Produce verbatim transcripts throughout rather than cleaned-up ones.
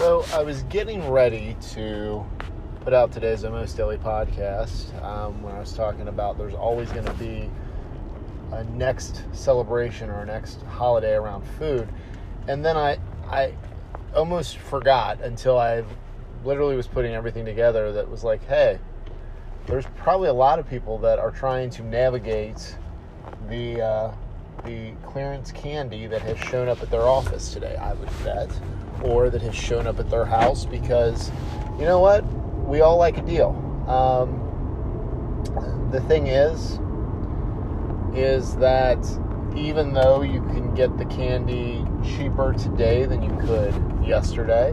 So I was getting ready to put out today's Almost Daily podcast um, when I was talking about there's always going to be a next celebration or a next holiday around food. And then I, I almost forgot until I literally was putting everything together that was like, hey, there's probably a lot of people that are trying to navigate the uh, the clearance candy that has shown up at their office today, I would bet, or that has shown up at their house because, you know what, we all like a deal. Um, the thing is, is that even though you can get the candy cheaper today than you could yesterday,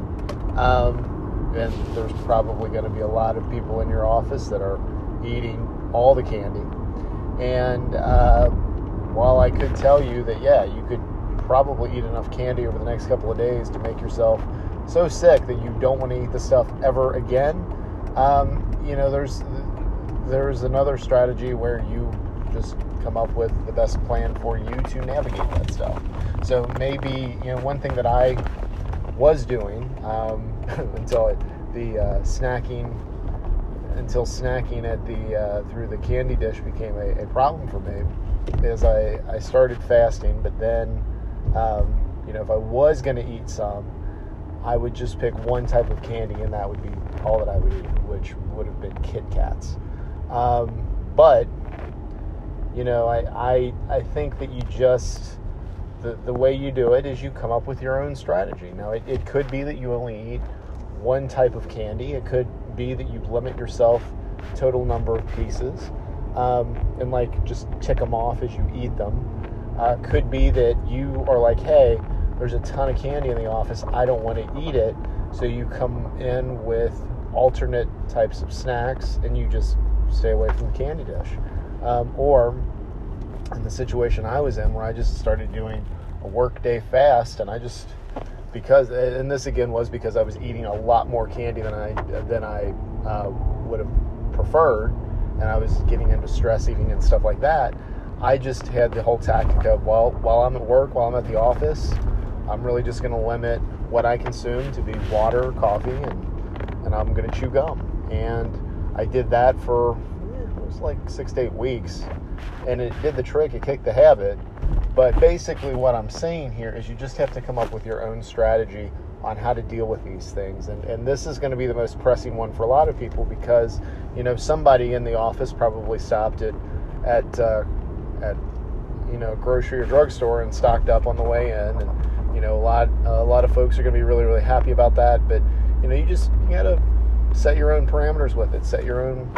um, and there's probably going to be a lot of people in your office that are eating all the candy, and uh, while I could tell you that, yeah, you could probably eat enough candy over the next couple of days to make yourself so sick that you don't want to eat the stuff ever again. Um, you know, there's there's another strategy where you just come up with the best plan for you to navigate that stuff. So maybe, you know, one thing that I was doing um, until the uh, snacking, until snacking at the uh, through the candy dish became a, a problem for me, is I, I started fasting, but then um, you know, if I was going to eat some, I would just pick one type of candy, and that would be all that I would eat, which would have been Kit Kats. Um, but, you know, I, I I think that you just, the, the way you do it is you come up with your own strategy. Now, it, it could be that you only eat one type of candy. It could be that you limit yourself total number of pieces um, and, like, just tick them off as you eat them. Uh, could be that you are like, hey, there's a ton of candy in the office. I don't want to eat it. So you come in with alternate types of snacks and you just stay away from the candy dish. Um, or in the situation I was in where I just started doing a workday fast, and I just, because, and this again was because I was eating a lot more candy than I, than I uh, would have preferred. And I was getting into stress eating and stuff like that. I just had the whole tactic of, well, while I'm at work, while I'm at the office, I'm really just going to limit what I consume to be water, coffee, and, and I'm going to chew gum. And I did that for, it was like six to eight weeks. And it did the trick, it kicked the habit. But basically what I'm saying here is you just have to come up with your own strategy on how to deal with these things. And, and this is going to be the most pressing one for a lot of people because, you know, somebody in the office probably stopped it at, uh, at you know, grocery or drugstore and stocked up on the way in. And, you know, a lot, a lot of folks are going to be really, really happy about that. But, you know, you just, you got to set your own parameters with it, set your own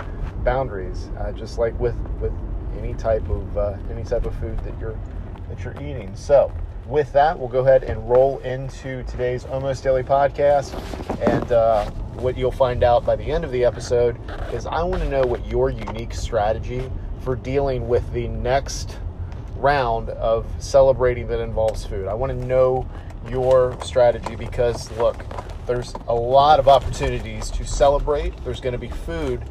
boundaries, uh, just like with, with any type of, uh, any type of food that you're, that you're eating. So with that, we'll go ahead and roll into today's Almost Daily podcast. And, uh, what you'll find out by the end of the episode is I want to know what your unique strategy for dealing with the next round of celebrating that involves food. I want to know your strategy because, look, there's a lot of opportunities to celebrate. There's going to be food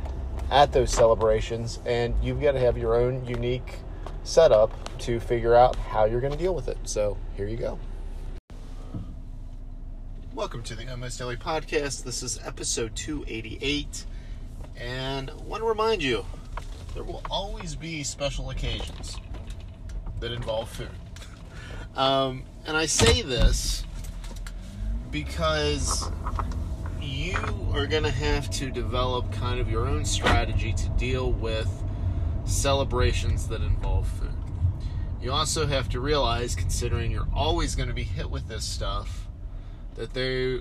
at those celebrations, and you've got to have your own unique setup to figure out how you're going to deal with it. So here you go. Welcome to the Almost Daily Podcast. This is episode two eighty-eight, and I want to remind you, there will always be special occasions that involve food. Um, and I say this because you are going to have to develop kind of your own strategy to deal with celebrations that involve food. You also have to realize, considering you're always going to be hit with this stuff, that there,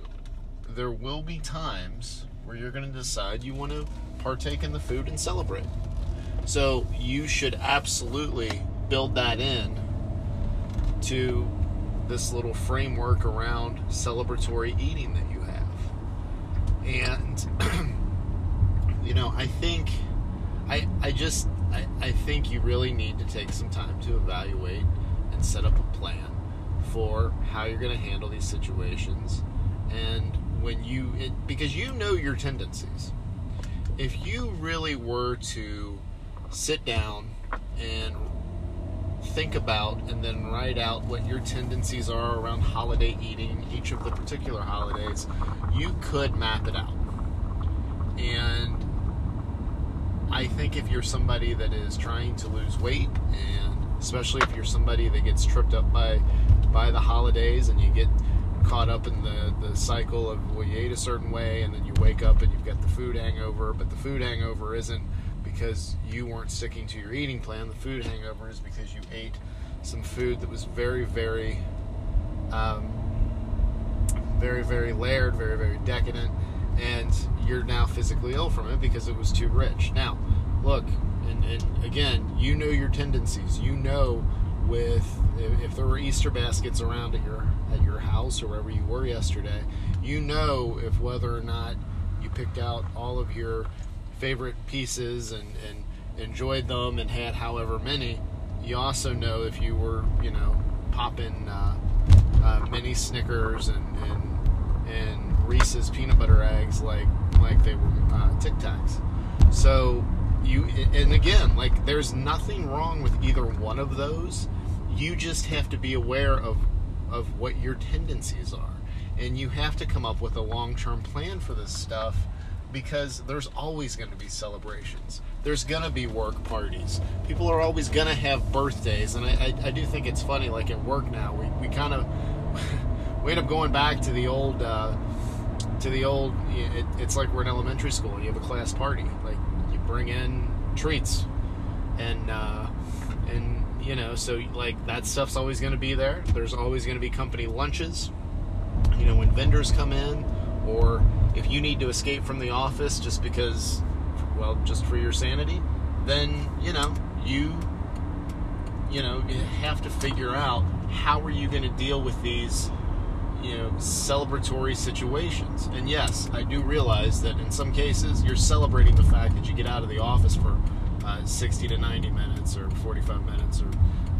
there will be times where you're going to decide you want to partake in the food and celebrate. So you should absolutely build that in to this little framework around celebratory eating that you have. And, you know, I think, I I just, I, I think you really need to take some time to evaluate and set up a plan for how you're going to handle these situations. And when you, it, because you know your tendencies. If you really were to sit down and think about and then write out what your tendencies are around holiday eating, each of the particular holidays, you could map it out. And I think if you're somebody that is trying to lose weight, and especially if you're somebody that gets tripped up by by the holidays and you get caught up in the, the cycle of, well, you ate a certain way and then you wake up and you've got the food hangover, but the food hangover isn't because you weren't sticking to your eating plan. The food hangover is because you ate some food that was very, very, um, very, very layered, very, very decadent, and you're now physically ill from it because it was too rich. Now, look, and, and again, you know your tendencies. You know with, if there were Easter baskets around at your at your house or wherever you were yesterday, you know if whether or not you picked out all of your favorite pieces and, and enjoyed them and had however many. You also know if you were, you know, popping uh, uh, mini Snickers and, and and Reese's peanut butter eggs like like they were uh, Tic Tacs. So you, and again, like, there's nothing wrong with either one of those. You just have to be aware of of what your tendencies are, and you have to come up with a long-term plan for this stuff. Because there's always going to be celebrations. There's going to be work parties. People are always going to have birthdays. And I, I, I do think it's funny, like at work now, we, we kind of, we end up going back to the old, uh, to the old, it, it's like we're in elementary school and you have a class party. Like, you bring in treats. And, uh, and you know, so like that stuff's always going to be there. There's always going to be company lunches. You know, when vendors come in, or if you need to escape from the office just because, well, just for your sanity, then, you know, you, you know, you have to figure out how are you going to deal with these, you know, celebratory situations. And yes, I do realize that in some cases you're celebrating the fact that you get out of the office for uh, sixty to ninety minutes or forty-five minutes or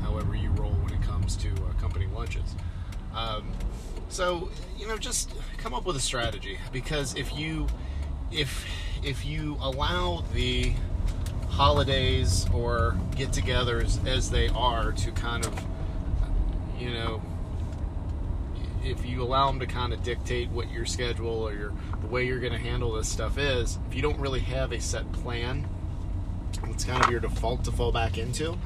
however you roll when it comes to uh, company lunches. Um, so, you know, just come up with a strategy, because if you, if, if you allow the holidays or get-togethers as they are to kind of, you know, if you allow them to kind of dictate what your schedule or your, the way you're going to handle this stuff is, if you don't really have a set plan, it's kind of your default to fall back into,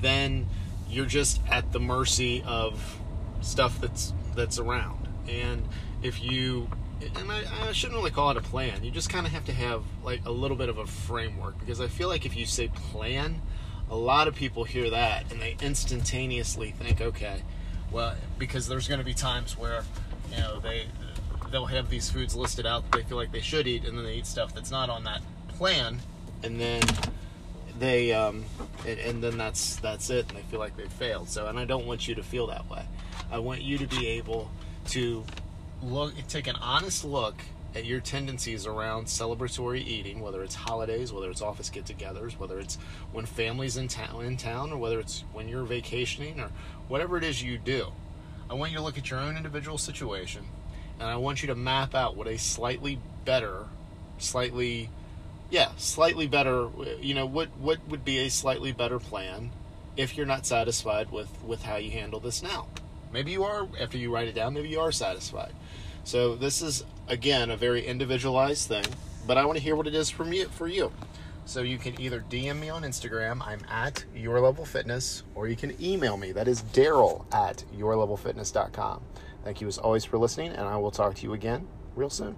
then you're just at the mercy of stuff that's that's around. And if you, and I, I shouldn't really call it a plan, you just kind of have to have like a little bit of a framework, because I feel like if you say plan, a lot of people hear that and they instantaneously think, okay, well, because there's going to be times where, you know, they they'll have these foods listed out that they feel like they should eat, and then they eat stuff that's not on that plan, and then they um and, and then that's that's it, and they feel like they failed. So, and I don't want you to feel that way. I want you to be able to look, take an honest look at your tendencies around celebratory eating, whether it's holidays, whether it's office get-togethers, whether it's when family's in town, in town, or whether it's when you're vacationing, or whatever it is you do. I want you to look at your own individual situation, and I want you to map out what a slightly better, slightly, yeah, slightly better, you know, what, what would be a slightly better plan if you're not satisfied with, with how you handle this now. Maybe you are, after you write it down, maybe you are satisfied. So this is, again, a very individualized thing, but I want to hear what it is from you, for you. So you can either D M me on Instagram, I'm at yourlevelfitness, or you can email me. That is Daryl at yourlevelfitness dot com. Thank you as always for listening, and I will talk to you again real soon.